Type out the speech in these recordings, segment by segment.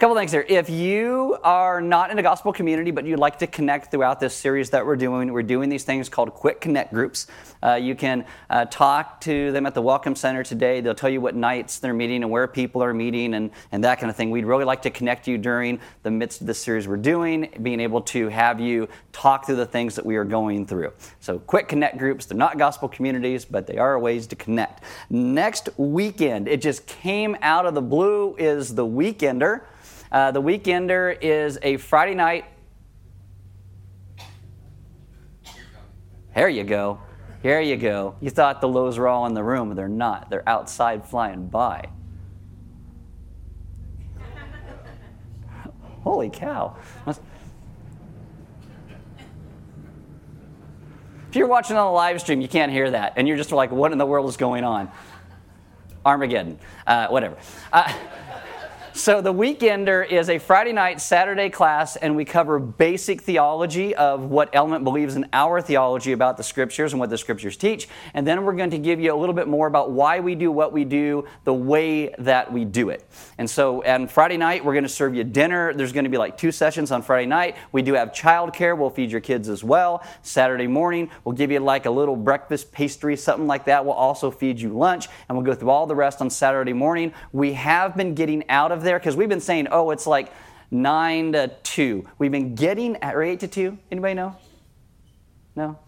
couple things here. If you are not in a gospel community, but you'd like to connect throughout this series that we're doing these things called Quick Connect Groups. You can talk to them at the Welcome Center today. They'll tell you what nights they're meeting and where people are meeting and that kind of thing. We'd really like to connect you during the midst of this series we're doing, being able to have you talk through the things that we are going through. So Quick Connect Groups, they're not gospel communities, but they are ways to connect. Next weekend, it just came out of the blue, is The Weekender. The Weekender is a Friday night. There you go. Here you go. You thought the lows were all in the room. They're not. They're outside flying by. Holy cow. If you're watching on the live stream, you can't hear that. And you're just like, what in the world is going on? Armageddon. Whatever. So The Weekender is a Friday night, Saturday class, and we cover basic theology of what Element believes in our theology about the Scriptures and what the Scriptures teach. And then we're going to give you a little bit more about why we do what we do, the way that we do it. And so on Friday night, we're going to serve you dinner. There's going to be like 2 sessions on Friday night. We do have childcare. We'll feed your kids as well. Saturday morning, we'll give you like a little breakfast pastry, something like that. We'll also feed you lunch, and we'll go through all the rest on Saturday morning. We have been getting out of there, because we've been saying, oh, it's like 9 to 2. We've been getting, or 8 to 2. Anybody know? No?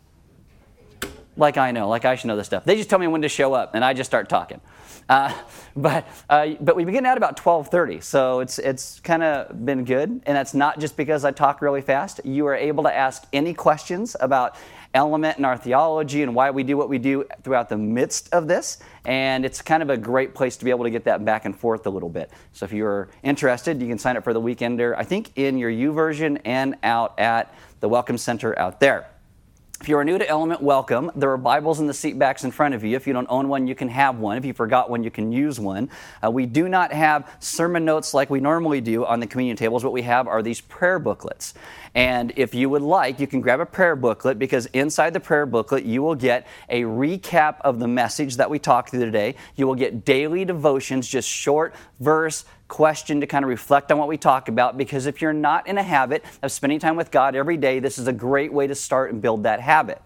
Like I know, like I should know this stuff. They just tell me when to show up, and I just start talking. But we've been getting out about 12:30, so it's kind of been good. And that's not just because I talk really fast. You are able to ask any questions about Element and our theology and why we do what we do throughout the midst of this. And it's kind of a great place to be able to get that back and forth a little bit. So if you're interested, you can sign up for The Weekender, I think, in your YouVersion and out at the Welcome Center out there. If you're new to Element, welcome. There are Bibles in the seatbacks in front of you. If you don't own one, you can have one. If you forgot one, you can use one. We do not have sermon notes like we normally do on the communion tables. What we have are these prayer booklets. And if you would like, you can grab a prayer booklet, because inside the prayer booklet, you will get a recap of the message that we talked through today. You will get daily devotions, just short verse question to kind of reflect on what we talk about, because if you're not in a habit of spending time with God every day, this is a great way to start and build that habit.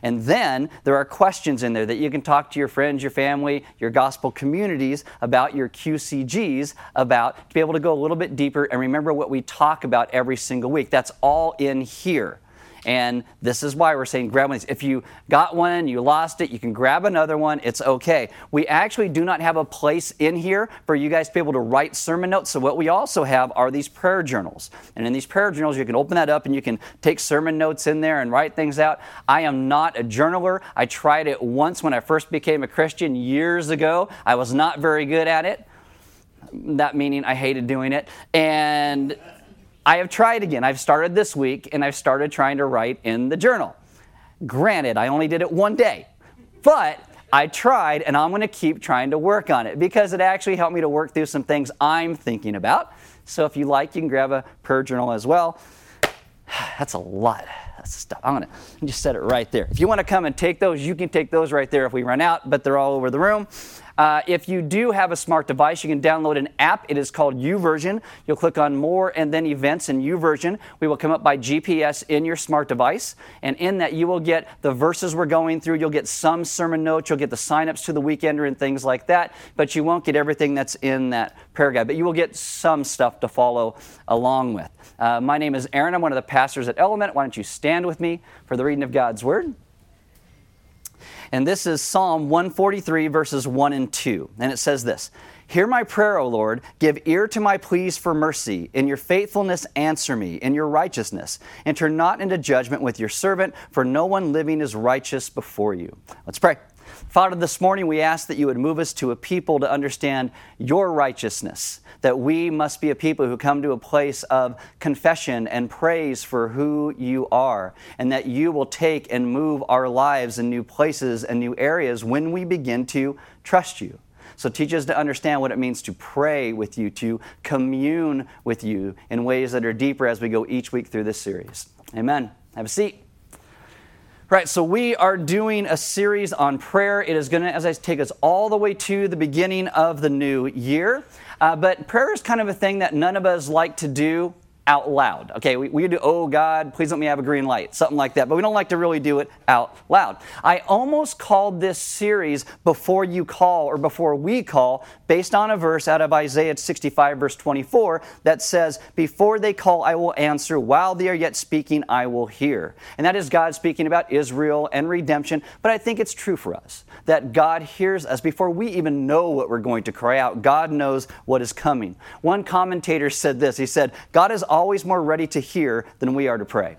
And then there are questions in there that you can talk to your friends, your family, your gospel communities about, your QCGs about, to be able to go a little bit deeper and remember what we talk about every single week. That's all in here. And this is why we're saying grab one of these. If you got one, you lost it, you can grab another one. It's okay. We actually do not have a place in here for you guys to be able to write sermon notes. So what we also have are these prayer journals. And in these prayer journals, you can open that up and you can take sermon notes in there and write things out. I am not a journaler. I tried it once when I first became a Christian years ago. I was not very good at it. That meaning I hated doing it. And I have tried again. I've started this week, and I've started trying to write in the journal. Granted, I only did it one day, but I tried, and I'm going to keep trying to work on it, because it actually helped me to work through some things I'm thinking about. So if you like, you can grab a prayer journal as well. That's a lot. That's stuff. I'm going to just set it right there. If you want to come and take those, you can take those right there if we run out, but they're all over the room. If you do have a smart device, you can download an app. It is called YouVersion. You'll click on More and then Events in YouVersion. We will come up by GPS in your smart device. And in that, you will get the verses we're going through. You'll get some sermon notes. You'll get the signups to the Weekender and things like that. But you won't get everything that's in that prayer guide. But you will get some stuff to follow along with. My name is Aaron. I'm one of the pastors at Element. Why don't you stand with me for the reading of God's Word? And this is Psalm 143, verses 1 and 2. And it says this: "Hear my prayer, O Lord. Give ear to my pleas for mercy. In your faithfulness answer me, in your righteousness. Enter not into judgment with your servant, for no one living is righteous before you." Let's pray. Father, this morning we ask that you would move us to a people to understand your righteousness, that we must be a people who come to a place of confession and praise for who you are, and that you will take and move our lives in new places and new areas when we begin to trust you. So teach us to understand what it means to pray with you, to commune with you in ways that are deeper as we go each week through this series. Amen. Have a seat. Right, so we are doing a series on prayer. It is going to, as I take us all the way to the beginning of the new year. But prayer is kind of a thing that none of us like to do out loud. Okay, we do, oh God, please let me have a green light, something like that. But we don't like to really do it out loud. I almost called this series Before You Call, or Before We Call, based on a verse out of Isaiah 65, verse 24, that says, before they call, I will answer. While they are yet speaking, I will hear. And that is God speaking about Israel and redemption. But I think it's true for us that God hears us before we even know what we're going to cry out. God knows what is coming. One commentator said this. He said, God is always more ready to hear than we are to pray.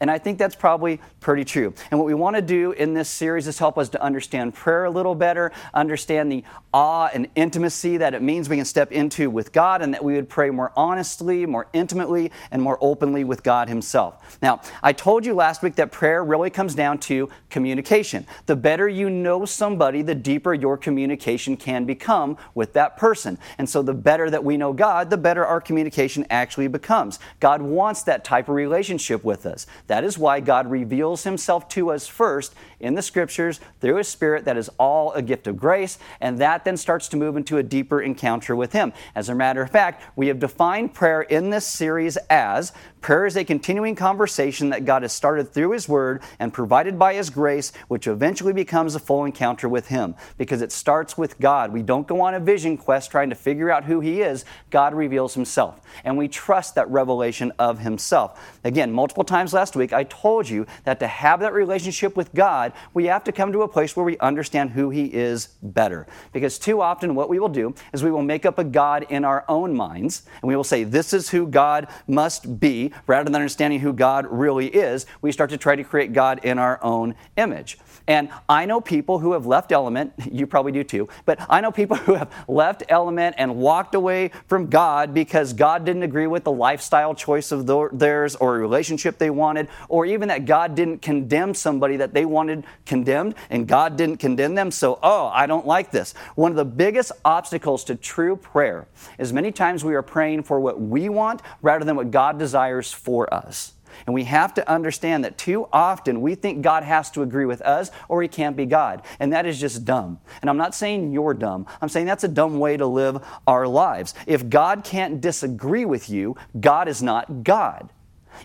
And I think that's probably pretty true. And what we want to do in this series is help us to understand prayer a little better, understand the awe and intimacy that it means we can step into with God, and that we would pray more honestly, more intimately, and more openly with God himself. Now, I told you last week that prayer really comes down to communication. The better you know somebody, the deeper your communication can become with that person. And so the better that we know God, the better our communication actually becomes. God wants that type of relationship with us. That is why God reveals himself to us first in the scriptures through his spirit. That is all a gift of grace, and that then starts to move into a deeper encounter with him. As a matter of fact, we have defined prayer in this series as prayer is a continuing conversation that God has started through his word and provided by his grace, which eventually becomes a full encounter with him, because it starts with God. We don't go on a vision quest trying to figure out who he is. God reveals himself, and we trust that revelation of himself. Again, multiple times last week, I told you that to have that relationship with God, we have to come to a place where we understand who he is better. Because too often what we will do is we will make up a God in our own minds, and we will say, this is who God must be, rather than understanding who God really is. We start to try to create God in our own image. And I know people who have left Element, you probably do too, but I know people who have left Element and walked away from God because God didn't agree with the lifestyle choice of theirs, or a relationship they wanted, or even that God didn't condemn somebody that they wanted condemned, and God didn't condemn them, so, oh, I don't like this. One of the biggest obstacles to true prayer is many times we are praying for what we want rather than what God desires for us. And we have to understand that too often we think God has to agree with us or he can't be God. And that is just dumb. And I'm not saying you're dumb. I'm saying that's a dumb way to live our lives. If God can't disagree with you, God is not God.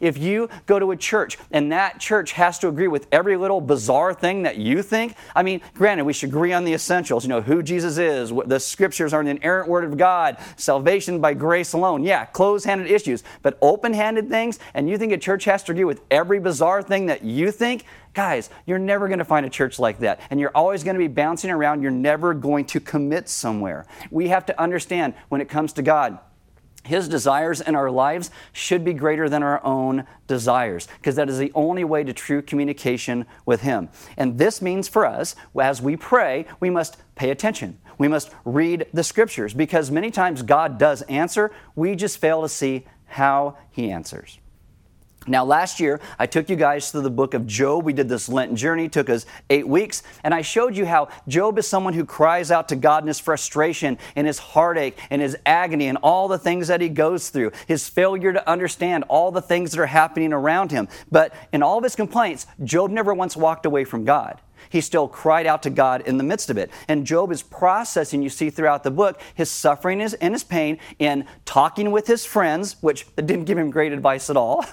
If you go to a church and that church has to agree with every little bizarre thing that you think, I mean, granted, we should agree on the essentials, you know, who Jesus is, the scriptures are an inerrant word of God, salvation by grace alone. Yeah, closed-handed issues, but open-handed things, and you think a church has to agree with every bizarre thing that you think? Guys, you're never going to find a church like that, and you're always going to be bouncing around. You're never going to commit somewhere. We have to understand when it comes to God, his desires in our lives should be greater than our own desires, because that is the only way to true communication with him. And this means for us, as we pray, we must pay attention. We must read the scriptures, because many times God does answer. We just fail to see how he answers. Now, last year, I took you guys through the book of Job. We did this Lenten journey. It took us 8 weeks. And I showed you how Job is someone who cries out to God in his frustration, in his heartache, in his agony, and all the things that he goes through, his failure to understand all the things that are happening around him. But in all of his complaints, Job never once walked away from God. He still cried out to God in the midst of it. And Job is processing, you see throughout the book, his suffering and his pain in talking with his friends, which didn't give him great advice at all.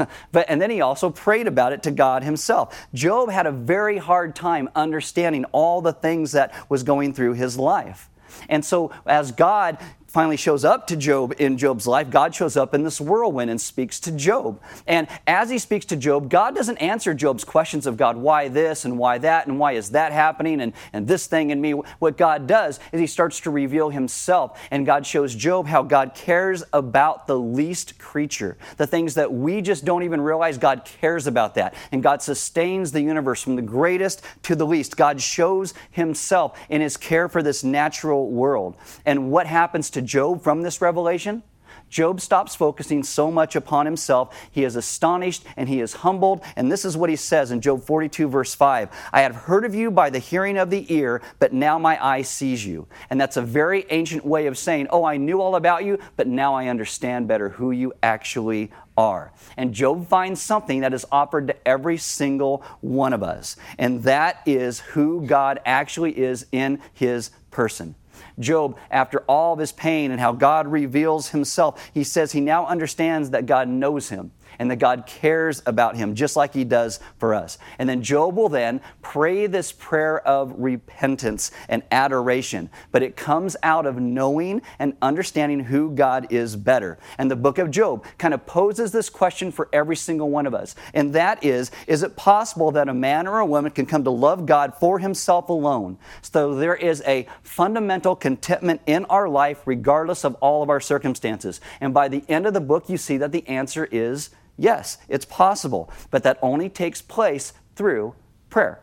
And then he also prayed about it to God himself. Job had a very hard time understanding all the things that was going through his life. And so as God finally shows up to Job in Job's life, God shows up in this whirlwind and speaks to Job. And as he speaks to Job, God doesn't answer Job's questions of God, why this and why that and why is that happening and this thing in me. What God does is he starts to reveal himself, and God shows Job how God cares about the least creature, the things that we just don't even realize God cares about that. And God sustains the universe from the greatest to the least. God shows himself in his care for this natural world. And what happens to Job from this revelation? Job stops focusing so much upon himself. He is astonished and he is humbled. And this is what he says in Job 42, verse 5. I have heard of you by the hearing of the ear, but now my eye sees you. And that's a very ancient way of saying, oh, I knew all about you, but now I understand better who you actually are. And Job finds something that is offered to every single one of us. And that is who God actually is in his person. Job, after all of his pain and how God reveals himself, he says he now understands that God knows him and that God cares about him, just like he does for us. And then Job will then pray this prayer of repentance and adoration, but it comes out of knowing and understanding who God is better. And the book of Job kind of poses this question for every single one of us, and that is it possible that a man or a woman can come to love God for himself alone? So there is a fundamental contentment in our life, regardless of all of our circumstances. And by the end of the book, you see that the answer is yes, it's possible, but that only takes place through prayer.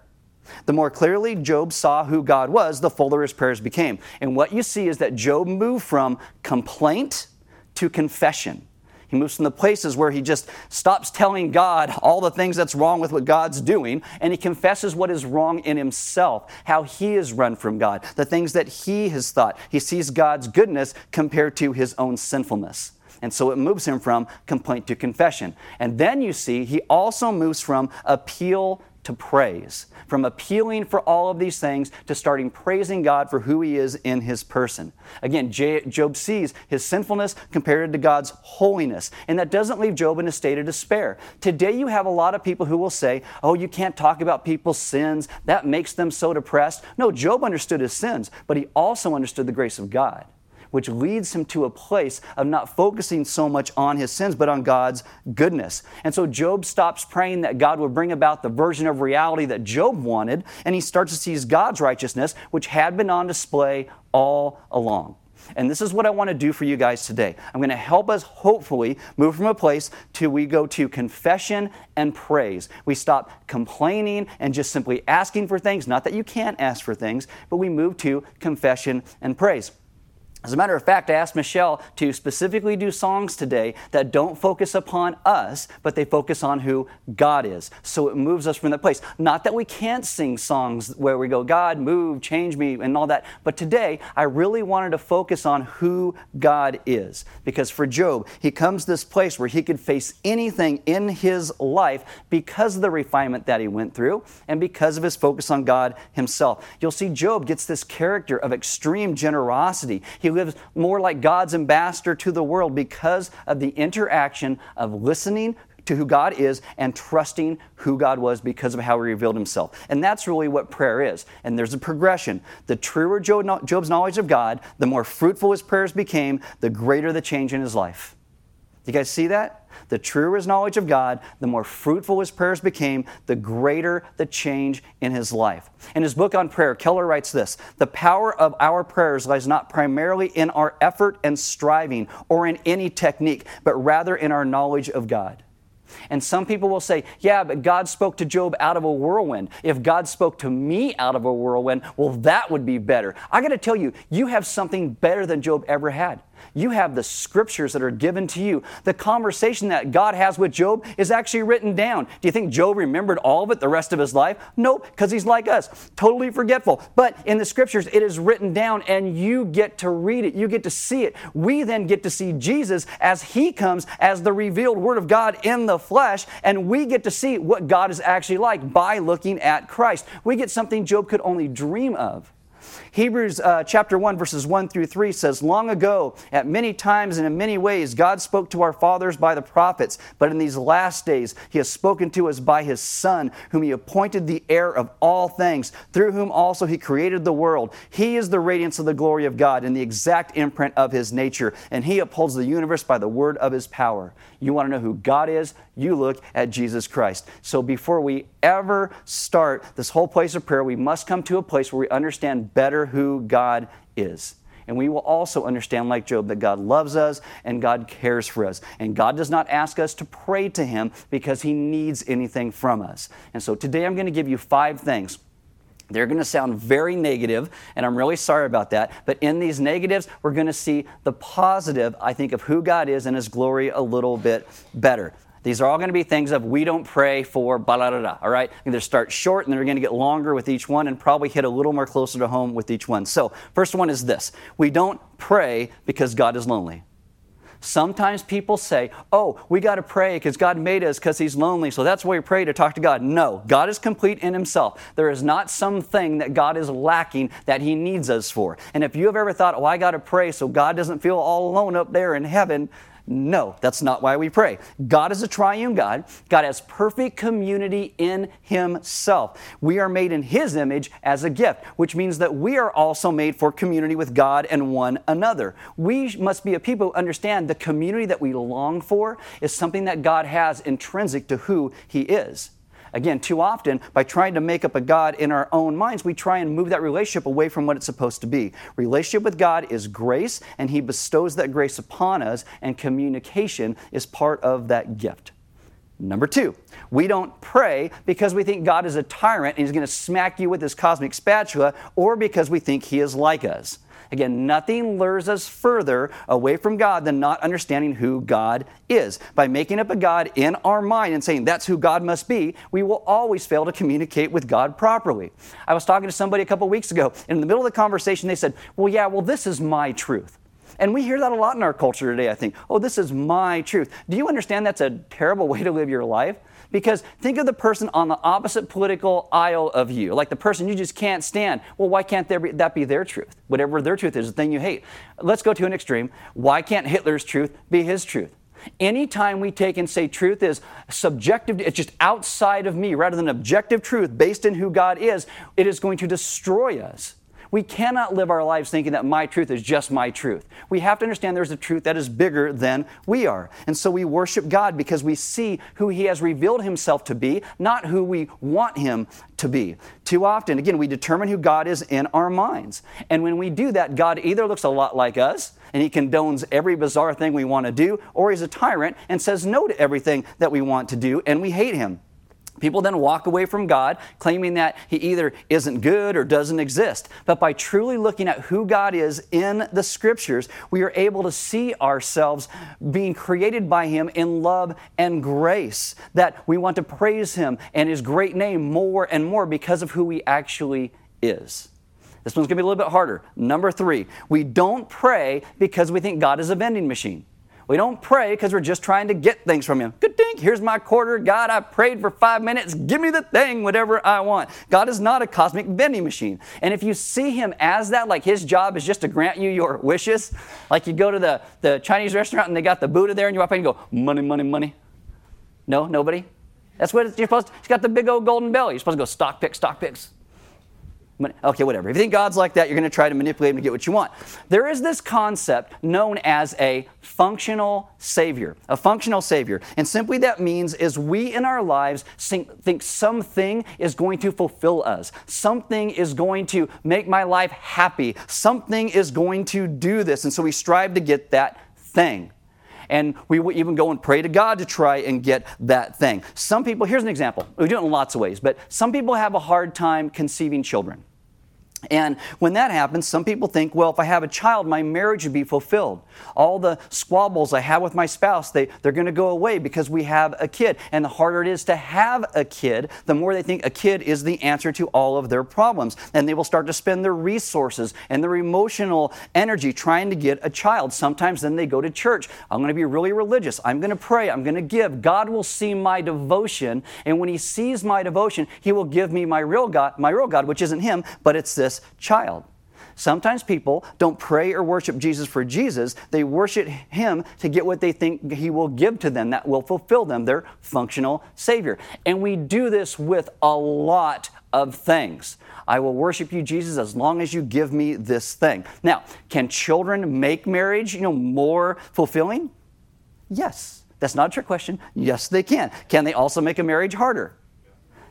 The more clearly Job saw who God was, the fuller his prayers became. And what you see is that Job moved from complaint to confession. He moves from the places where he just stops telling God all the things that's wrong with what God's doing, and he confesses what is wrong in himself, how he has run from God, the things that he has thought. He sees God's goodness compared to his own sinfulness. And so it moves him from complaint to confession. And then you see he also moves from appeal to praise, from appealing for all of these things to starting praising God for who he is in his person. Again, Job sees his sinfulness compared to God's holiness. And that doesn't leave Job in a state of despair. Today you have a lot of people who will say, oh, you can't talk about people's sins. That makes them so depressed. No, Job understood his sins, but he also understood the grace of God, which leads him to a place of not focusing so much on his sins, but on God's goodness. And so Job stops praying that God would bring about the version of reality that Job wanted, and he starts to see God's righteousness, which had been on display all along. And this is what I want to do for you guys today. I'm going to help us hopefully move from a place to we go to confession and praise. We stop complaining and just simply asking for things. Not that you can't ask for things, but we move to confession and praise. As a matter of fact, I asked Michelle to specifically do songs today that don't focus upon us, but they focus on who God is. So it moves us from that place. Not that we can't sing songs where we go, God, move, change me, and all that. But today, I really wanted to focus on who God is. Because for Job, he comes to this place where he could face anything in his life because of the refinement that he went through and because of his focus on God himself. You'll see Job gets this character of extreme generosity. He lives more like God's ambassador to the world because of the interaction of listening to who God is and trusting who God was because of how he revealed himself. And that's really what prayer is. And there's a progression. The truer Job's knowledge of God, the more fruitful his prayers became, the greater the change in his life. You guys see that? The truer his knowledge of God, the more fruitful his prayers became, the greater the change in his life. In his book on prayer, Keller writes this, "The power of our prayers lies not primarily in our effort and striving or in any technique, but rather in our knowledge of God." And some people will say, yeah, but God spoke to Job out of a whirlwind. If God spoke to me out of a whirlwind, well, that would be better. I got to tell you, you have something better than Job ever had. You have the scriptures that are given to you. The conversation that God has with Job is actually written down. Do you think Job remembered all of it the rest of his life? Nope, because he's like us, totally forgetful. But in the scriptures, it is written down and you get to read it. You get to see it. We then get to see Jesus as he comes as the revealed word of God in the flesh, and we get to see what God is actually like by looking at Christ. We get something Job could only dream of. Hebrews chapter 1, verses 1 through 3 says, "Long ago, at many times and in many ways, God spoke to our fathers by the prophets, but in these last days he has spoken to us by his Son, whom he appointed the heir of all things, through whom also he created the world. He is the radiance of the glory of God and the exact imprint of his nature, and he upholds the universe by the word of his power." You want to know who God is? You look at Jesus Christ. So before we ever start this whole place of prayer, we must come to a place where we understand better who God is. And we will also understand, like Job, that God loves us and God cares for us. And God does not ask us to pray to him because he needs anything from us. And so today I'm going to give you 5 things They're going to sound very negative, and I'm really sorry about that. But in these negatives, we're going to see the positive, I think, of who God is and His glory a little bit better. These are all going to be things of we don't pray for ba-da-da-da, all right? They're going to start short, and they're going to get longer with each one and probably hit a little more closer to home with each one. So first one is this. We don't pray because God is lonely. Sometimes people say, oh, we got to pray because God made us because He's lonely, so that's why we pray to talk to God. No, God is complete in Himself. There is not something that God is lacking that He needs us for. And if you have ever thought, oh, I got to pray so God doesn't feel all alone up there in heaven, no, that's not why we pray. God is a triune God. God has perfect community in Himself. We are made in His image as a gift, which means that we are also made for community with God and one another. We must be a people who understand the community that we long for is something that God has intrinsic to who He is. Again, too often, by trying to make up a God in our own minds, we try and move that relationship away from what it's supposed to be. Relationship with God is grace, and He bestows that grace upon us, and communication is part of that gift. Number two, we don't pray because we think God is a tyrant and He's going to smack you with His cosmic spatula, or because we think He is like us. Again, nothing lures us further away from God than not understanding who God is. By making up a God in our mind and saying that's who God must be, we will always fail to communicate with God properly. I was talking to somebody a couple weeks ago, and in the middle of the conversation, they said, well, this is my truth. And we hear that a lot in our culture today, I think. Oh, this is my truth. Do you understand that's a terrible way to live your life? Because think of the person on the opposite political aisle of you, like the person you just can't stand. Well, why can't that be their truth? Whatever their truth is, the thing you hate. Let's go to an extreme. Why can't Hitler's truth be his truth? Anytime we take and say truth is subjective, it's just outside of me, rather than objective truth based in who God is, it is going to destroy us. We cannot live our lives thinking that my truth is just my truth. We have to understand there's a truth that is bigger than we are. And so we worship God because we see who He has revealed Himself to be, not who we want Him to be. Too often, again, we determine who God is in our minds. And when we do that, God either looks a lot like us, and He condones every bizarre thing we want to do, or He's a tyrant and says no to everything that we want to do, and we hate Him. People then walk away from God, claiming that He either isn't good or doesn't exist. But by truly looking at who God is in the Scriptures, we are able to see ourselves being created by Him in love and grace, that we want to praise Him and His great name more and more because of who He actually is. This one's going to be a little bit harder. Number three, we don't pray because we think God is a vending machine. We don't pray because we're just trying to get things from Him. Good thing, here's my quarter. God, I prayed for 5 minutes. Give me the thing, whatever I want. God is not a cosmic vending machine. And if you see Him as that, like His job is just to grant you your wishes, like you go to the Chinese restaurant and they got the Buddha there and you walk in and go, money, money, money. No, nobody? That's what you're supposed to. He's got the big old golden belly. You're supposed to go stock picks, stock picks. Okay, whatever. If you think God's like that, you're going to try to manipulate Him to get what you want. There is this concept known as a functional savior. A functional savior. And simply that means is we in our lives think something is going to fulfill us. Something is going to make my life happy. Something is going to do this. And so we strive to get that thing. And we would even go and pray to God to try and get that thing. Some people, here's an example. We do it in lots of ways, but some people have a hard time conceiving children. And when that happens, some people think, well, if I have a child, my marriage would be fulfilled. All the squabbles I have with my spouse, they're going to go away because we have a kid. And the harder it is to have a kid, the more they think a kid is the answer to all of their problems. And they will start to spend their resources and their emotional energy trying to get a child. Sometimes then they go to church. I'm going to be really religious. I'm going to pray. I'm going to give. God will see my devotion. And when He sees my devotion, He will give me my real God, which isn't Him, but it's this child. Sometimes people don't pray or worship Jesus for Jesus. They worship Him to get what they think He will give to them that will fulfill them, their functional Savior. And we do this with a lot of things. I will worship you, Jesus, as long as you give me this thing. Now, can children make marriage, more fulfilling? Yes. That's not a trick question. Yes, they can. Can they also make a marriage harder?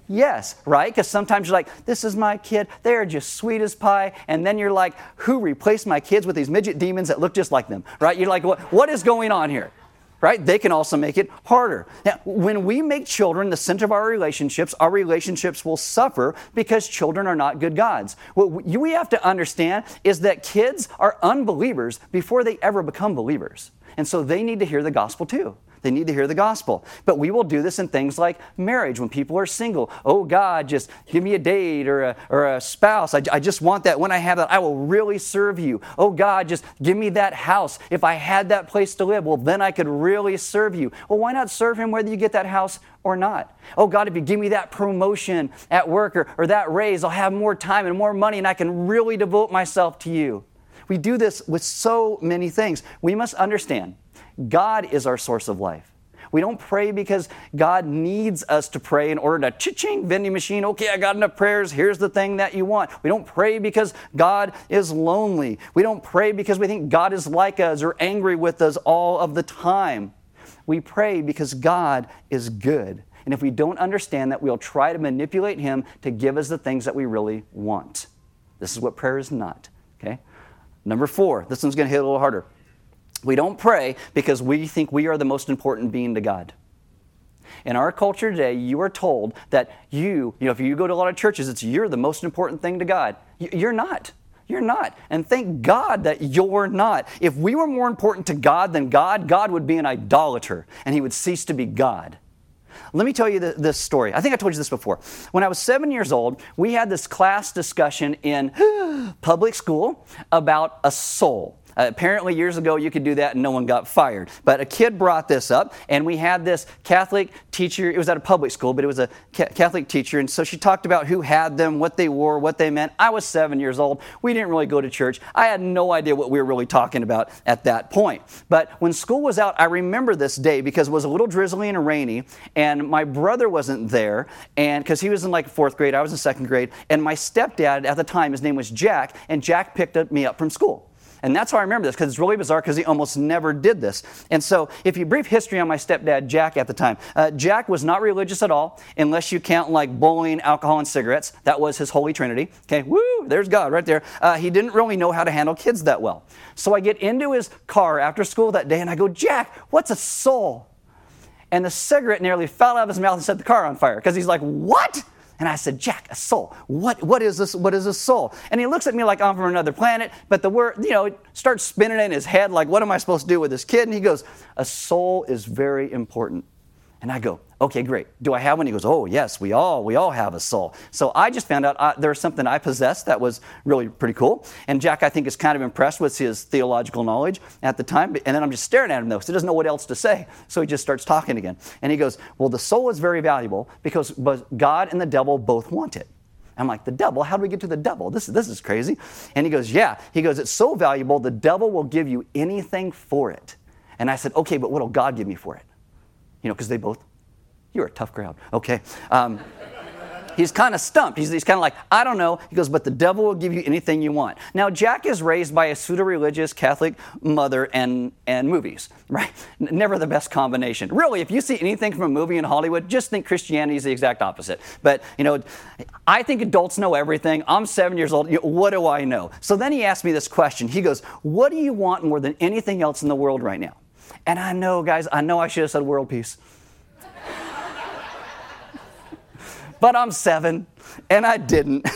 Yes, right? Because sometimes you're like, this is my kid. They're just sweet as pie. And then you're like, who replaced my kids with these midget demons that look just like them? Right? You're like, what is going on here? right? They can also make it harder. Now, when we make children the center of our relationships will suffer because children are not good gods. What we have to understand is that kids are unbelievers before they ever become believers. And so they need to hear the gospel too. They need to hear the gospel. But we will do this in things like marriage when people are single. Oh, God, just give me a date or a spouse. I just want that. When I have that, I will really serve you. Oh, God, just give me that house. If I had that place to live, well, then I could really serve you. Well, why not serve him whether you get that house or not? Oh, God, if you give me that promotion at work or that raise, I'll have more time and more money and I can really devote myself to you. We do this with so many things. We must understand God is our source of life. We don't pray because God needs us to pray in order to cha-ching, vending machine, okay, I got enough prayers, here's the thing that you want. We don't pray because God is lonely. We don't pray because we think God is like us or angry with us all of the time. We pray because God is good. And if we don't understand that, we'll try to manipulate him to give us the things that we really want. This is what prayer is not, okay? Number 4, this one's going to hit a little harder. We don't pray because we think we are the most important being to God. In our culture today, you are told that you know, if you go to a lot of churches, it's you're the most important thing to God. You're not. You're not. And thank God that you're not. If we were more important to God than God, God would be an idolater and he would cease to be God. Let me tell you this story. I think I told you this before. When I was 7 years old, we had this class discussion in public school about a soul. Apparently, years ago, you could do that and no one got fired. But a kid brought this up, and we had this Catholic teacher. It was at a public school, but it was a Catholic teacher. And so she talked about who had them, what they wore, what they meant. I was 7 years old. We didn't really go to church. I had no idea what we were really talking about at that point. But when school was out, I remember this day because it was a little drizzly and rainy, and my brother wasn't there and because he was in like 4th grade. I was in 2nd grade. And my stepdad at the time, his name was Jack, and Jack picked me up from school. And that's how I remember this, because it's really bizarre because he almost never did this. And so if you brief history on my stepdad, Jack, at the time, Jack was not religious at all, unless you count like bowling, alcohol, and cigarettes. That was his holy trinity. Okay, woo, there's God right there. He didn't really know how to handle kids that well. So I get into his car after school that day, and I go, Jack, what's a soul? And the cigarette nearly fell out of his mouth and set the car on fire, because he's like, what? And I said, Jack, a soul. What is this? What is a soul? And he looks at me like I'm from another planet, but the word, you know, it starts spinning in his head like, what am I supposed to do with this kid? And he goes, a soul is very important. And I go, okay, great. Do I have one? He goes, oh, yes, we all have a soul. So I just found out there was something I possessed that was really pretty cool. And Jack, I think, is kind of impressed with his theological knowledge at the time. And then I'm just staring at him, though, because he doesn't know what else to say. So he just starts talking again. And he goes, well, the soul is very valuable because God and the devil both want it. I'm like, the devil? How do we get to the devil? This is crazy. And he goes, yeah. He goes, it's so valuable, the devil will give you anything for it. And I said, okay, but what will God give me for it? You know, because they both, you're a tough crowd. Okay. He's kind of stumped. He's kind of like, I don't know. He goes, but the devil will give you anything you want. Now, Jack is raised by a pseudo-religious Catholic mother and movies, right? Never the best combination. Really, if you see anything from a movie in Hollywood, just think Christianity is the exact opposite. But, you know, I think adults know everything. I'm 7 years old. What do I know? So then he asked me this question. He goes, what do you want more than anything else in the world right now? And I know, guys, I should have said world peace. But I'm 7, and I didn't.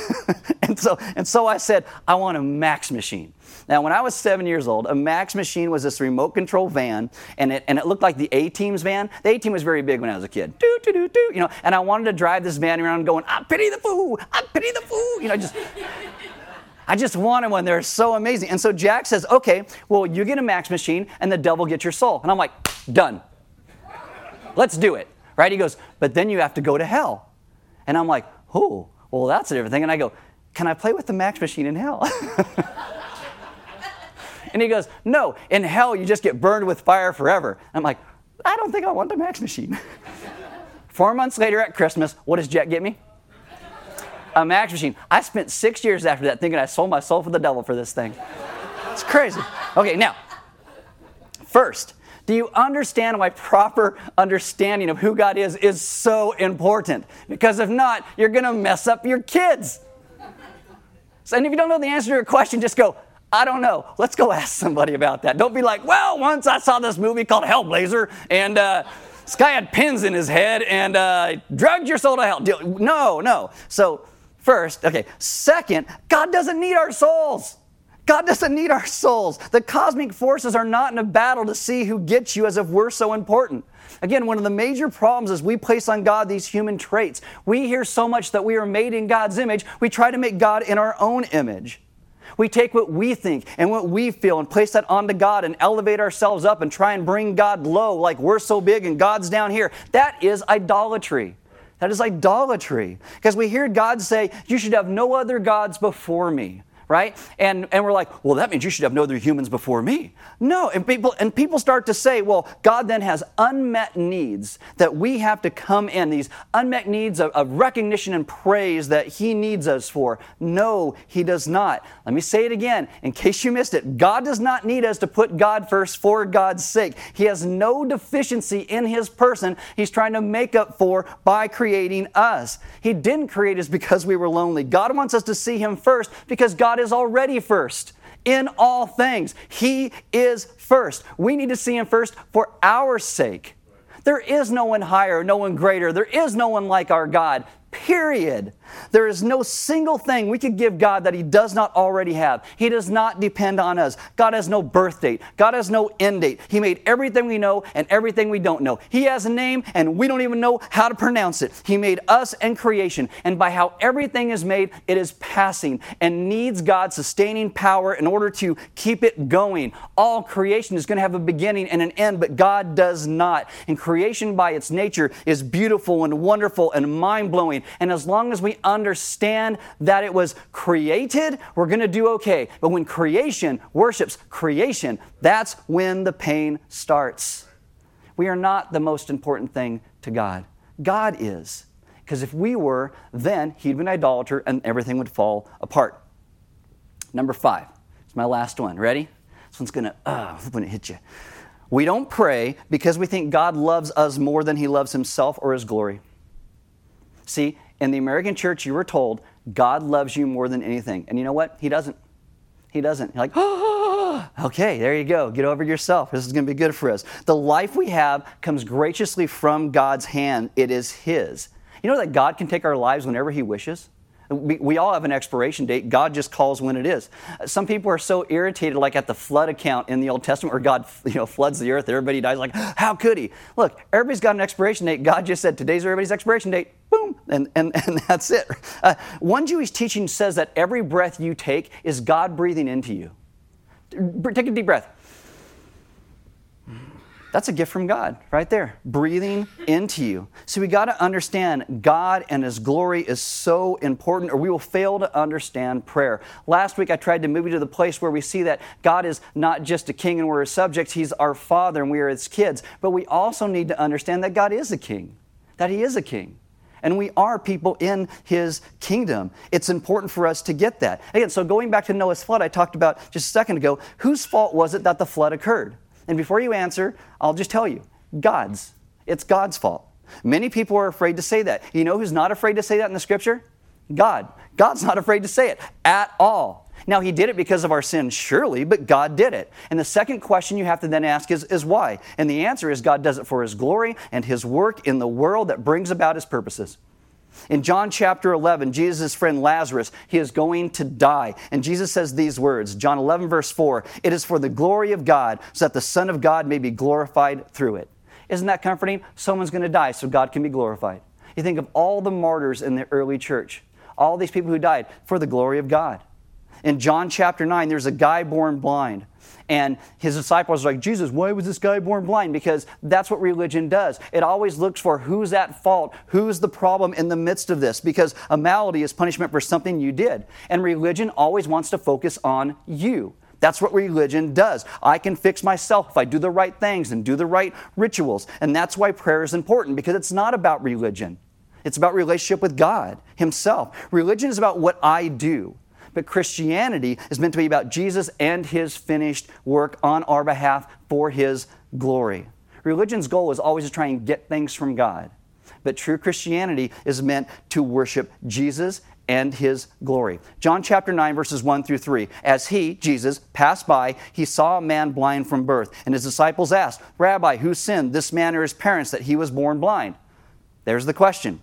And so I said, I want a Max machine. Now, when I was 7 years old, a Max machine was this remote control van, and it looked like the A team's van. The A team was very big when I was a kid. Do, do, do, do, you know, and I wanted to drive this van around going, I pity the fool, I pity the fool, you know, just... I just wanted one. They're so amazing. And so Jack says, okay, well, you get a Max machine and the devil gets your soul. And I'm like, done. Let's do it. Right? He goes, but then you have to go to hell. And I'm like, oh, well, that's everything. And I go, can I play with the Max machine in hell? And he goes, no, in hell you just get burned with fire forever. And I'm like, I don't think I want the Max machine. 4 months later at Christmas, what does Jack get me? A Max machine. I spent 6 years after that thinking I sold my soul for the devil for this thing. It's crazy. Okay, now, first, do you understand why proper understanding of who God is so important? Because if not, you're going to mess up your kids. So, and if you don't know the answer to your question, just go, I don't know. Let's go ask somebody about that. Don't be like, well, once I saw this movie called Hellblazer, and this guy had pins in his head and drugged your soul to hell. No. So first, okay. Second, God doesn't need our souls. God doesn't need our souls. The cosmic forces are not in a battle to see who gets you as if we're so important. Again, one of the major problems is we place on God these human traits. We hear so much that we are made in God's image, we try to make God in our own image. We take what we think and what we feel and place that onto God and elevate ourselves up and try and bring God low, like we're so big and God's down here. That is idolatry. That is idolatry. Because we hear God say, you should have no other gods before me. Right? And we're like, well, that means you should have no other humans before me. No, and people start to say, well, God then has unmet needs that we have to come in, these unmet needs of recognition and praise that he needs us for. No, he does not. Let me say it again, in case you missed it. God does not need us to put God first for God's sake. He has no deficiency in his person he's trying to make up for by creating us. He didn't create us because we were lonely. God wants us to see him first because God is already first in all things. He is first. We need to see him first for our sake. There is no one higher, no one greater. There is no one like our God, period. There is no single thing we could give God that he does not already have. He does not depend on us. God has no birth date. God has no end date. He made everything we know and everything we don't know. He has a name and we don't even know how to pronounce it. He made us and creation. And by how everything is made, it is passing and needs God's sustaining power in order to keep it going. All creation is going to have a beginning and an end, but God does not. And creation by its nature is beautiful and wonderful and mind-blowing. And as long as we understand that it was created, we're going to do okay. But when creation worships creation, that's when the pain starts. We are not the most important thing to God. God is. Because if we were, then he'd be an idolater and everything would fall apart. Number 5. It's my last one. Ready? This one's going to, when it hits you. We don't pray because we think God loves us more than he loves himself or his glory. See, in the American church, you were told, God loves you more than anything. And you know what? He doesn't. He doesn't. You're like, oh, okay, there you go. Get over yourself. This is going to be good for us. The life we have comes graciously from God's hand. It is his. You know that God can take our lives whenever he wishes? We all have an expiration date. God just calls when it is. Some people are so irritated, like at the flood account in the Old Testament, where God floods the earth, everybody dies. Like, how could he? Look, everybody's got an expiration date. God just said, today's everybody's expiration date. Boom, and that's it. One Jewish teaching says that every breath you take is God breathing into you. Take a deep breath. That's a gift from God right there, breathing into you. So we got to understand God and his glory is so important, or we will fail to understand prayer. Last week I tried to move you to the place where we see that God is not just a king and we're his subjects. He's our father and we are his kids. But we also need to understand that God is a king, that he is a king. And we are people in his kingdom. It's important for us to get that. Again, so going back to Noah's flood I talked about just a second ago, whose fault was it that the flood occurred? And before you answer, I'll just tell you, God's. It's God's fault. Many people are afraid to say that. You know who's not afraid to say that in the scripture? God. God's not afraid to say it at all. Now, he did it because of our sin, surely, but God did it. And the second question you have to then ask is why? And the answer is God does it for his glory and his work in the world that brings about his purposes. In John chapter 11, Jesus' friend Lazarus, he is going to die. And Jesus says these words, John 11, verse 4, it is for the glory of God, so that the Son of God may be glorified through it. Isn't that comforting? Someone's going to die so God can be glorified. You think of all the martyrs in the early church, all these people who died for the glory of God. In John chapter 9, there's a guy born blind. And his disciples are like, Jesus, why was this guy born blind? Because that's what religion does. It always looks for who's at fault, who's the problem in the midst of this, because a malady is punishment for something you did. And religion always wants to focus on you. That's what religion does. I can fix myself if I do the right things and do the right rituals. And that's why prayer is important, because it's not about religion. It's about relationship with God himself. Religion is about what I do. But Christianity is meant to be about Jesus and his finished work on our behalf for his glory. Religion's goal is always to try and get things from God. But true Christianity is meant to worship Jesus and his glory. John chapter 9, verses 1 through 3. As he, Jesus, passed by, he saw a man blind from birth. And his disciples asked, Rabbi, who sinned, this man or his parents, that he was born blind? There's the question.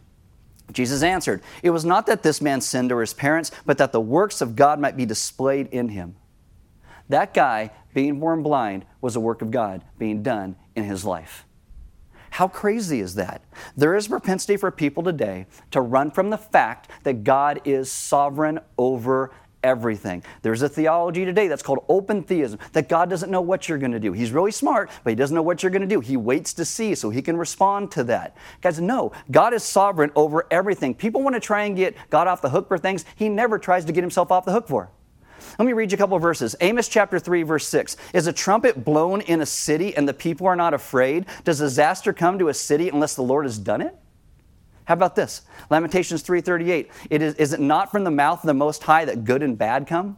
Jesus answered, it was not that this man sinned or his parents, but that the works of God might be displayed in him. That guy being born blind was a work of God being done in his life. How crazy is that? There is propensity for people today to run from the fact that God is sovereign over everything. There's a theology today that's called open theism, that God doesn't know what you're going to do. He's really smart, but he doesn't know what you're going to do. He waits to see so he can respond to that. Guys, no, God is sovereign over everything. People want to try and get God off the hook for things he never tries to get himself off the hook for. Let me read you a couple of verses. Amos chapter 3, verse 6. Is a trumpet blown in a city and the people are not afraid? Does disaster come to a city unless the Lord has done it? How about this? Lamentations 3:38. Is it not from the mouth of the Most High that good and bad come?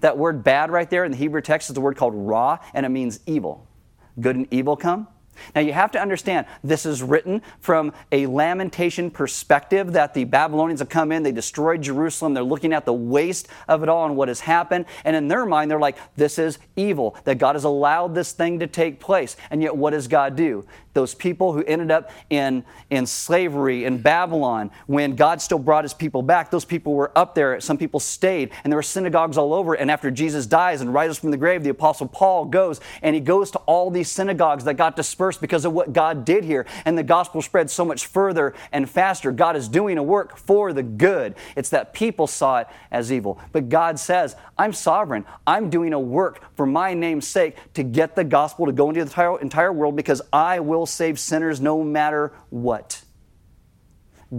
That word bad right there in the Hebrew text is the word called ra, and it means evil. Good and evil come? Now you have to understand, this is written from a lamentation perspective that the Babylonians have come in, they destroyed Jerusalem, they're looking at the waste of it all and what has happened, and in their mind they're like, this is evil, that God has allowed this thing to take place, and yet what does God do? Those people who ended up in slavery in Babylon, when God still brought his people back, those people were up there, some people stayed, and there were synagogues all over, and after Jesus dies and rises from the grave, the Apostle Paul goes, and he goes to all these synagogues that got dispersed because of what God did here, and the gospel spread so much further and faster. God is doing a work for the good. It's that people saw it as evil. But God says, I'm sovereign. I'm doing a work for my name's sake to get the gospel to go into the entire world because I will save sinners no matter what.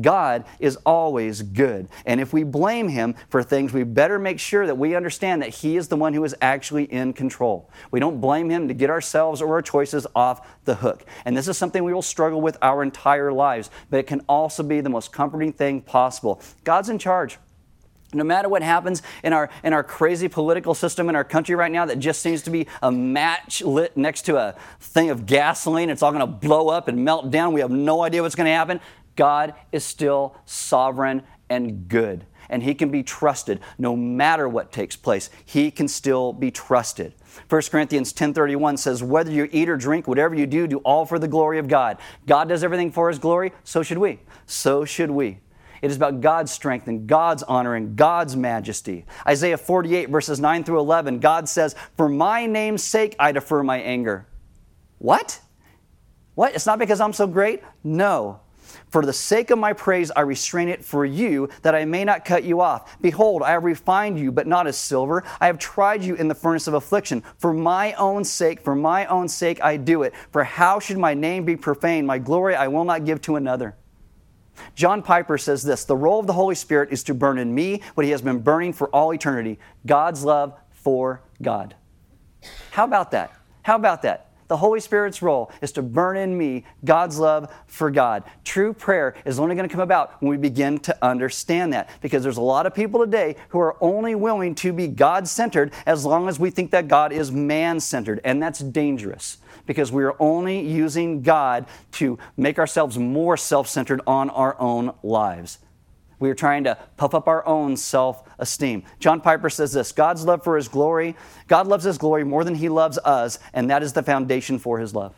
God is always good. And if we blame him for things, we better make sure that we understand that he is the one who is actually in control. We don't blame him to get ourselves or our choices off the hook. And this is something we will struggle with our entire lives, but it can also be the most comforting thing possible. God's in charge. No matter what happens in our crazy political system in our country right now that just seems to be a match lit next to a thing of gasoline, it's all going to blow up and melt down. We have no idea what's going to happen. God is still sovereign and good, and he can be trusted no matter what takes place. He can still be trusted. 1 Corinthians 10:31 says, whether you eat or drink, whatever you do, do all for the glory of God. God does everything for his glory, so should we. So should we. It is about God's strength and God's honor and God's majesty. Isaiah 48, verses 9 through 11, God says, for my name's sake I defer my anger. What? What? It's not because I'm so great? No. For the sake of my praise, I restrain it for you, that I may not cut you off. Behold, I have refined you, but not as silver. I have tried you in the furnace of affliction. For my own sake, I do it. For how should my name be profaned? My glory I will not give to another. John Piper says this, the role of the Holy Spirit is to burn in me what he has been burning for all eternity, God's love for God. How about that? How about that? The Holy Spirit's role is to burn in me God's love for God. True prayer is only going to come about when we begin to understand that, because there's a lot of people today who are only willing to be God-centered as long as we think that God is man-centered, and that's dangerous because we are only using God to make ourselves more self-centered on our own lives. We are trying to puff up our own self-esteem. John Piper says this, God's love for his glory, God loves his glory more than he loves us, and that is the foundation for his love.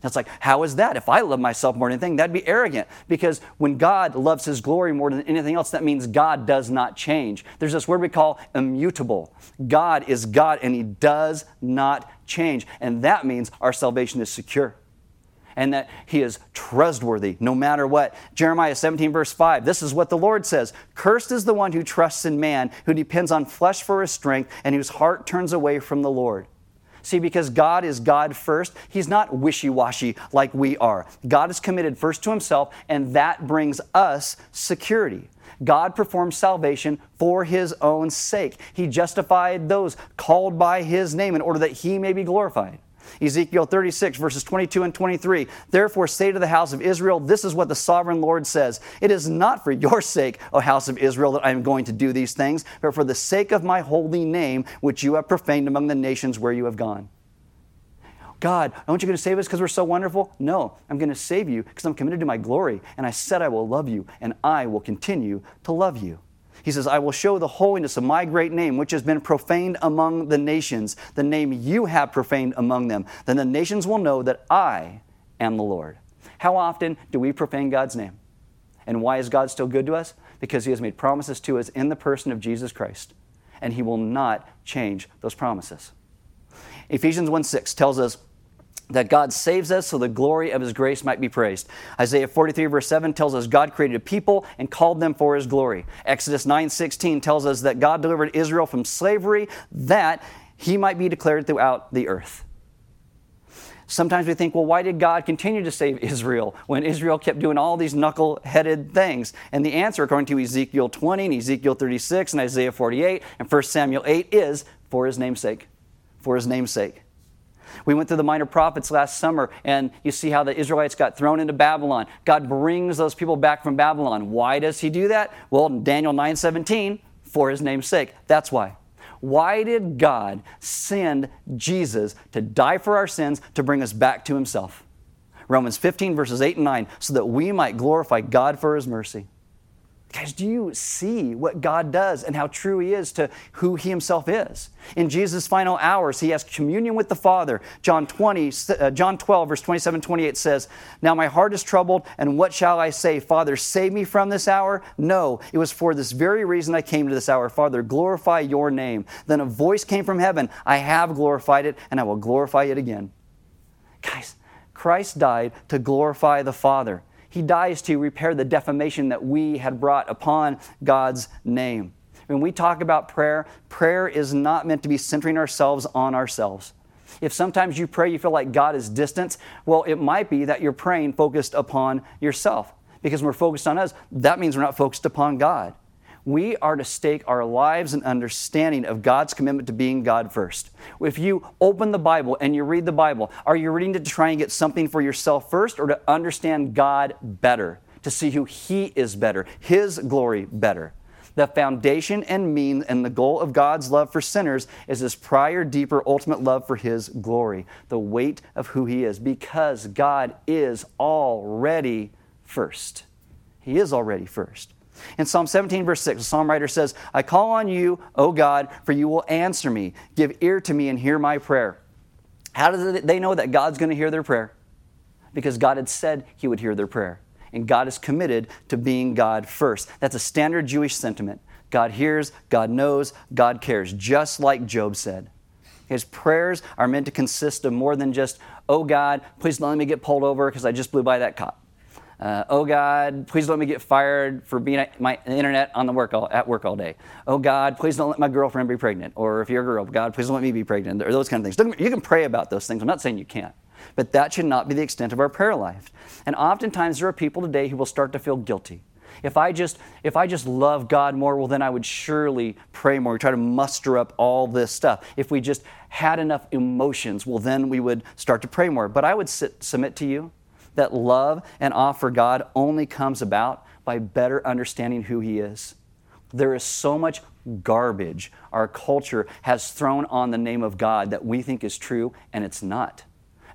That's like, how is that? If I love myself more than anything, that'd be arrogant. Because when God loves his glory more than anything else, that means God does not change. There's this word we call immutable. God is God, and he does not change. And that means our salvation is secure, and that he is trustworthy no matter what. Jeremiah 17, verse 5, this is what the Lord says, cursed is the one who trusts in man, who depends on flesh for his strength, and whose heart turns away from the Lord. See, because God is God first, he's not wishy-washy like we are. God is committed first to himself, and that brings us security. God performs salvation for his own sake. He justified those called by his name in order that he may be glorified. Ezekiel 36, verses 22 and 23. Therefore say to the house of Israel, this is what the sovereign Lord says. It is not for your sake, O house of Israel, that I am going to do these things, but for the sake of my holy name, which you have profaned among the nations where you have gone. God, aren't you going to save us because we're so wonderful? No, I'm going to save you because I'm committed to my glory, and I said I will love you, and I will continue to love you. He says, I will show the holiness of my great name, which has been profaned among the nations, the name you have profaned among them. Then the nations will know that I am the Lord. How often do we profane God's name? And why is God still good to us? Because he has made promises to us in the person of Jesus Christ, and he will not change those promises. Ephesians 1:6 tells us that God saves us so the glory of his grace might be praised. Isaiah 43 verse 7 tells us God created a people and called them for his glory. Exodus 9:16 tells us that God delivered Israel from slavery that he might be declared throughout the earth. Sometimes we think, well, why did God continue to save Israel when Israel kept doing all these knuckle-headed things? And the answer, according to Ezekiel 20 and Ezekiel 36 and Isaiah 48 and 1 Samuel 8, is for his name's sake. For his name's sake. We went through the Minor Prophets last summer, and you see how the Israelites got thrown into Babylon. God brings those people back from Babylon. Why does he do that? Well, in Daniel 9:17, for his name's sake. That's why. Why did God send Jesus to die for our sins to bring us back to himself? Romans 15 verses 8 and 9, so that we might glorify God for his mercy. Guys, do you see what God does and how true he is to who he himself is? In Jesus' final hours, he has communion with the Father. John 12, verse 27, 28 says, now my heart is troubled, and what shall I say? Father, save me from this hour? No, it was for this very reason I came to this hour. Father, glorify your name. Then a voice came from heaven. I have glorified it, and I will glorify it again. Guys, Christ died to glorify the Father. He dies to repair the defamation that we had brought upon God's name. When we talk about prayer, prayer is not meant to be centering ourselves on ourselves. If sometimes you pray, you feel like God is distant, well, it might be that you're praying focused upon yourself. Because when we're focused on us, that means we're not focused upon God. We are to stake our lives and understanding of God's commitment to being God first. If you open the Bible and you read the Bible, are you reading it to try and get something for yourself first or to understand God better, to see who he is better, his glory better? The foundation and means and the goal of God's love for sinners is his prior, deeper, ultimate love for his glory, the weight of who he is, because God is already first. He is already first. In Psalm 17, verse 6, the psalm writer says, I call on you, O God, for you will answer me. Give ear to me and hear my prayer. How do they know that God's going to hear their prayer? Because God had said he would hear their prayer. And God is committed to being God first. That's a standard Jewish sentiment. God hears, God knows, God cares, just like Job said. His prayers are meant to consist of more than just, oh God, please don't let me get pulled over because I just blew by that cop. Oh God, please don't let me get fired for being at my internet on the work all day. Oh God, please don't let my girlfriend be pregnant. Or if you're a girl, God, please don't let me be pregnant. Or those kind of things. You can pray about those things. I'm not saying you can't. But that should not be the extent of our prayer life. And oftentimes there are people today who will start to feel guilty. If I just love God more, well, then I would surely pray more. We try to muster up all this stuff. If we just had enough emotions, well, then we would start to pray more. But I would submit to you that love and awe for God only comes about by better understanding who he is. There is so much garbage our culture has thrown on the name of God that we think is true, and it's not.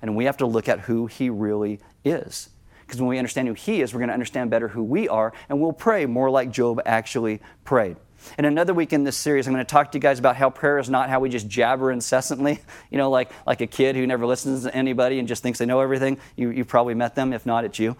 And we have to look at who he really is. Because when we understand who he is, we're going to understand better who we are, and we'll pray more like Job actually prayed. And another week in this series, I'm going to talk to you guys about how prayer is not how we just jabber incessantly, like a kid who never listens to anybody and just thinks they know everything. You probably met them. If not, it's you.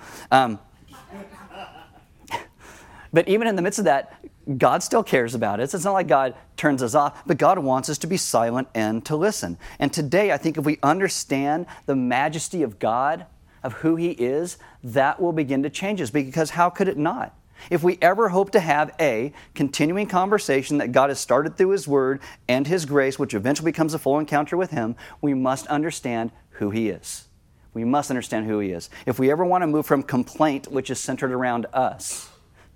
But even in the midst of that, God still cares about us. It's not like God turns us off, but God wants us to be silent and to listen. And today, I think if we understand the majesty of God, of who he is, that will begin to change us, because how could it not? If we ever hope to have a continuing conversation that God has started through his word and his grace, which eventually becomes a full encounter with him, we must understand who he is. We must understand who he is. If we ever want to move from complaint, which is centered around us,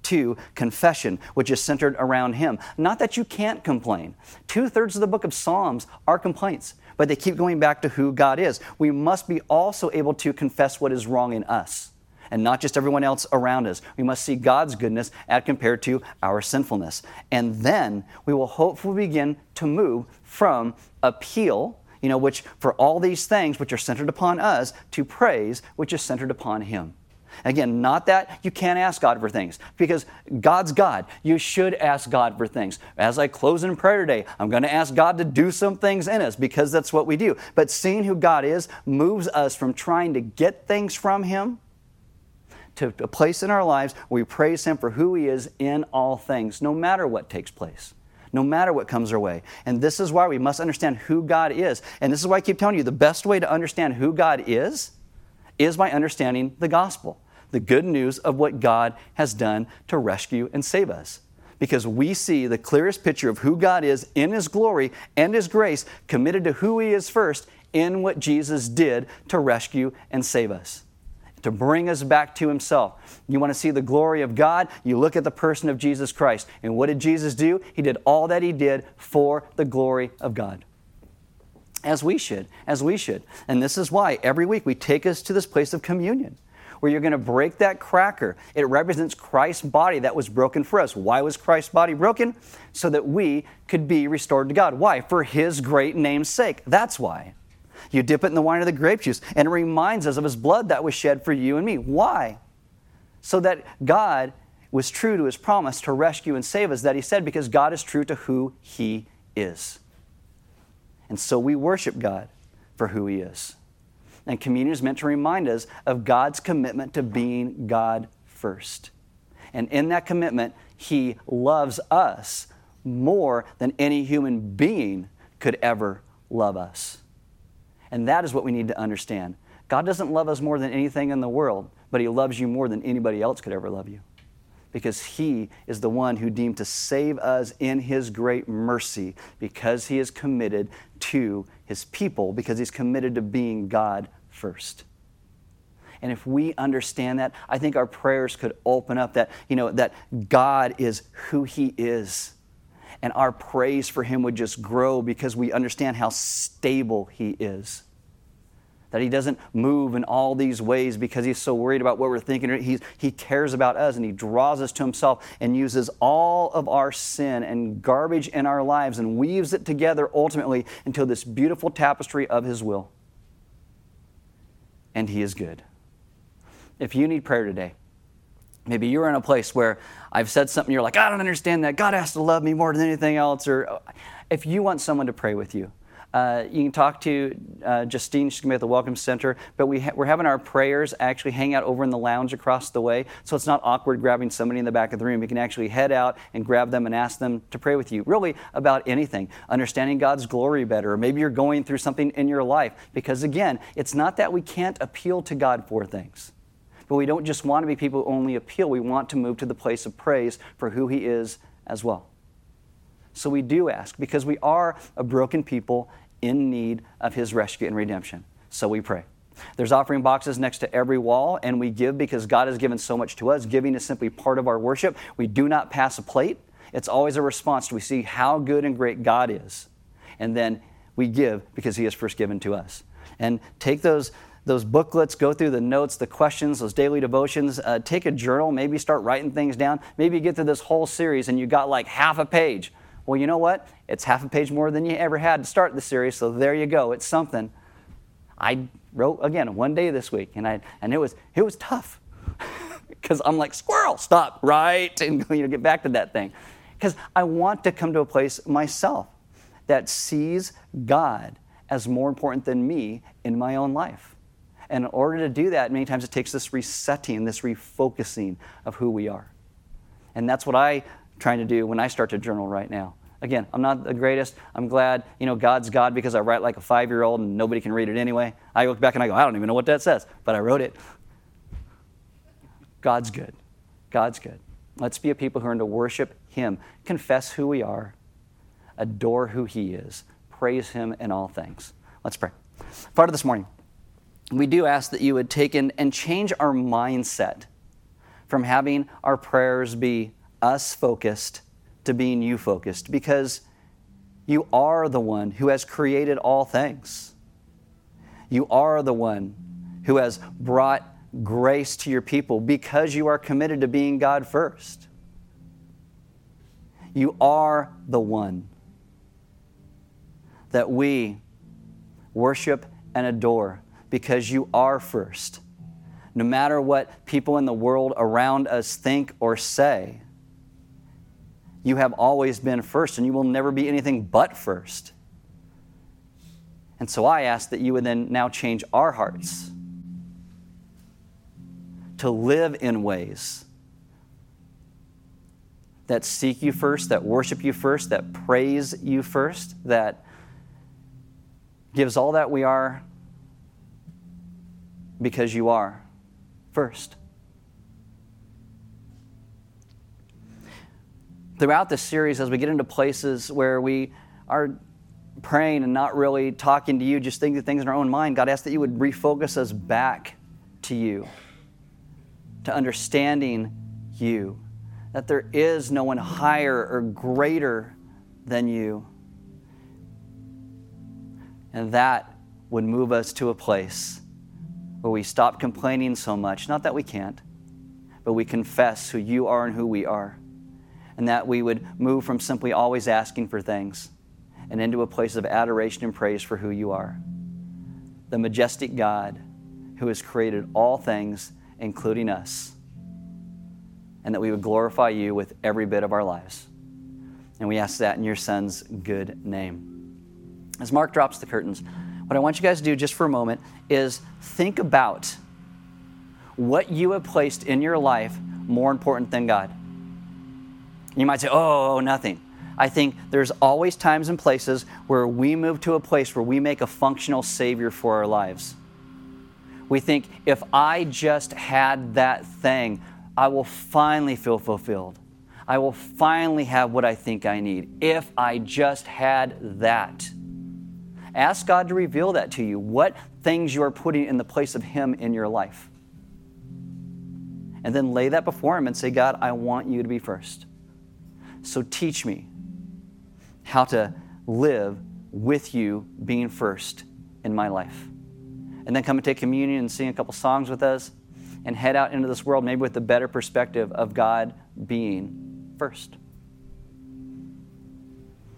to confession, which is centered around him. Not that you can't complain. 2/3 of the book of Psalms are complaints, but they keep going back to who God is. We must be also able to confess what is wrong in us, and not just everyone else around us. We must see God's goodness as compared to our sinfulness. And then we will hopefully begin to move from appeal, which for all these things which are centered upon us, to praise, which is centered upon him. Again, not that you can't ask God for things, because God's God. You should ask God for things. As I close in prayer today, I'm going to ask God to do some things in us, because that's what we do. But seeing who God is moves us from trying to get things from Him to a place in our lives where we praise Him for who He is in all things, no matter what takes place, no matter what comes our way. And this is why we must understand who God is. And this is why I keep telling you the best way to understand who God is by understanding the gospel, the good news of what God has done to rescue and save us. Because we see the clearest picture of who God is in His glory and His grace, committed to who He is first in what Jesus did to rescue and save us, to bring us back to Himself. You want to see the glory of God? You look at the person of Jesus Christ. And what did Jesus do? He did all that He did for the glory of God. As we should. And this is why every week we take us to this place of communion, where you're going to break that cracker. It represents Christ's body that was broken for us. Why was Christ's body broken? So that we could be restored to God. Why? For His great name's sake. That's why. You dip it in the wine of the grape juice, and it reminds us of His blood that was shed for you and me. Why? So that God was true to His promise to rescue and save us that He said, because God is true to who He is. And so we worship God for who He is. And communion is meant to remind us of God's commitment to being God first. And in that commitment, He loves us more than any human being could ever love us. And that is what we need to understand. God doesn't love us more than anything in the world, but He loves you more than anybody else could ever love you, because He is the one who deemed to save us in His great mercy, because He is committed to His people, because He's committed to being God first. And if we understand that, I think our prayers could open up that, that God is who He is. And our praise for Him would just grow, because we understand how stable He is. That He doesn't move in all these ways because He's so worried about what we're thinking. He cares about us, and He draws us to Himself and uses all of our sin and garbage in our lives and weaves it together ultimately into this beautiful tapestry of His will. And He is good. If you need prayer today, maybe you're in a place where I've said something, you're like, I don't understand that. God has to love me more than anything else. Or if you want someone to pray with you, you can talk to Justine. She's going to be at the Welcome Center. But we're having our prayers actually hang out over in the lounge across the way. So it's not awkward grabbing somebody in the back of the room. You can actually head out and grab them and ask them to pray with you, really about anything. Understanding God's glory better. Or maybe you're going through something in your life. Because again, it's not that we can't appeal to God for things. But we don't just want to be people who only appeal. We want to move to the place of praise for who He is as well. So we do ask, because we are a broken people in need of His rescue and redemption. So we pray. There's offering boxes next to every wall, and we give because God has given so much to us. Giving is simply part of our worship. We do not pass a plate. It's always a response to we see how good and great God is. And then we give because He is first given to us. And take those booklets, go through the notes, the questions, those daily devotions. Take a journal, maybe start writing things down. Maybe you get through this whole series and you got like half a page. Well, you know what? It's half a page more than you ever had to start the series, so there you go. It's something. I wrote, again, one day this week, and it was tough because I'm like, squirrel, stop, right? And get back to that thing. Because I want to come to a place myself that sees God as more important than me in my own life. And in order to do that, many times it takes this resetting, this refocusing of who we are. And that's what I'm trying to do when I start to journal right now. Again, I'm not the greatest. I'm glad, God's God, because I write like a 5-year-old and nobody can read it anyway. I look back and I go, I don't even know what that says, but I wrote it. God's good. God's good. Let's be a people who are into worship Him, confess who we are, adore who He is, praise Him in all things. Let's pray. Father, this morning, we do ask that You would take in and change our mindset from having our prayers be us-focused to being You-focused, because You are the one who has created all things. You are the one who has brought grace to Your people because You are committed to being God first. You are the one that we worship and adore, because You are first. no matter what people in the world around us think or say. You have always been first, and you will never be anything but first. And so I ask that you would then now change our hearts to live in ways that seek you first, that worship you first, that praise you first, that gives all that we are because you are first. Throughout this series, as we get into places where we are praying and not really talking to you, just thinking of things in our own mind, God asks that you would refocus us back to you, to understanding you, that there is no one higher or greater than you. And that would move us to a place where we stop complaining so much. Not that we can't, but we confess who you are and who we are. And that we would move from simply always asking for things and into a place of adoration and praise for who you are. The majestic God who has created all things, including us. And that we would glorify you with every bit of our lives. And we ask that in your Son's good name. As Mark drops the curtains, what I want you guys to do just for a moment is think about what you have placed in your life more important than God. You might say, oh, nothing. I think there's always times and places where we move to a place where we make a functional savior for our lives. We think, if I just had that thing, I will finally feel fulfilled. I will finally have what I think I need. If I just had that. Ask God to reveal that to you. What things you are putting in the place of Him in your life. And then lay that before Him and say, God, I want you to be first. So teach me how to live with you being first in my life. And then come and take communion and sing a couple songs with us. And head out into this world maybe with a better perspective of God being first.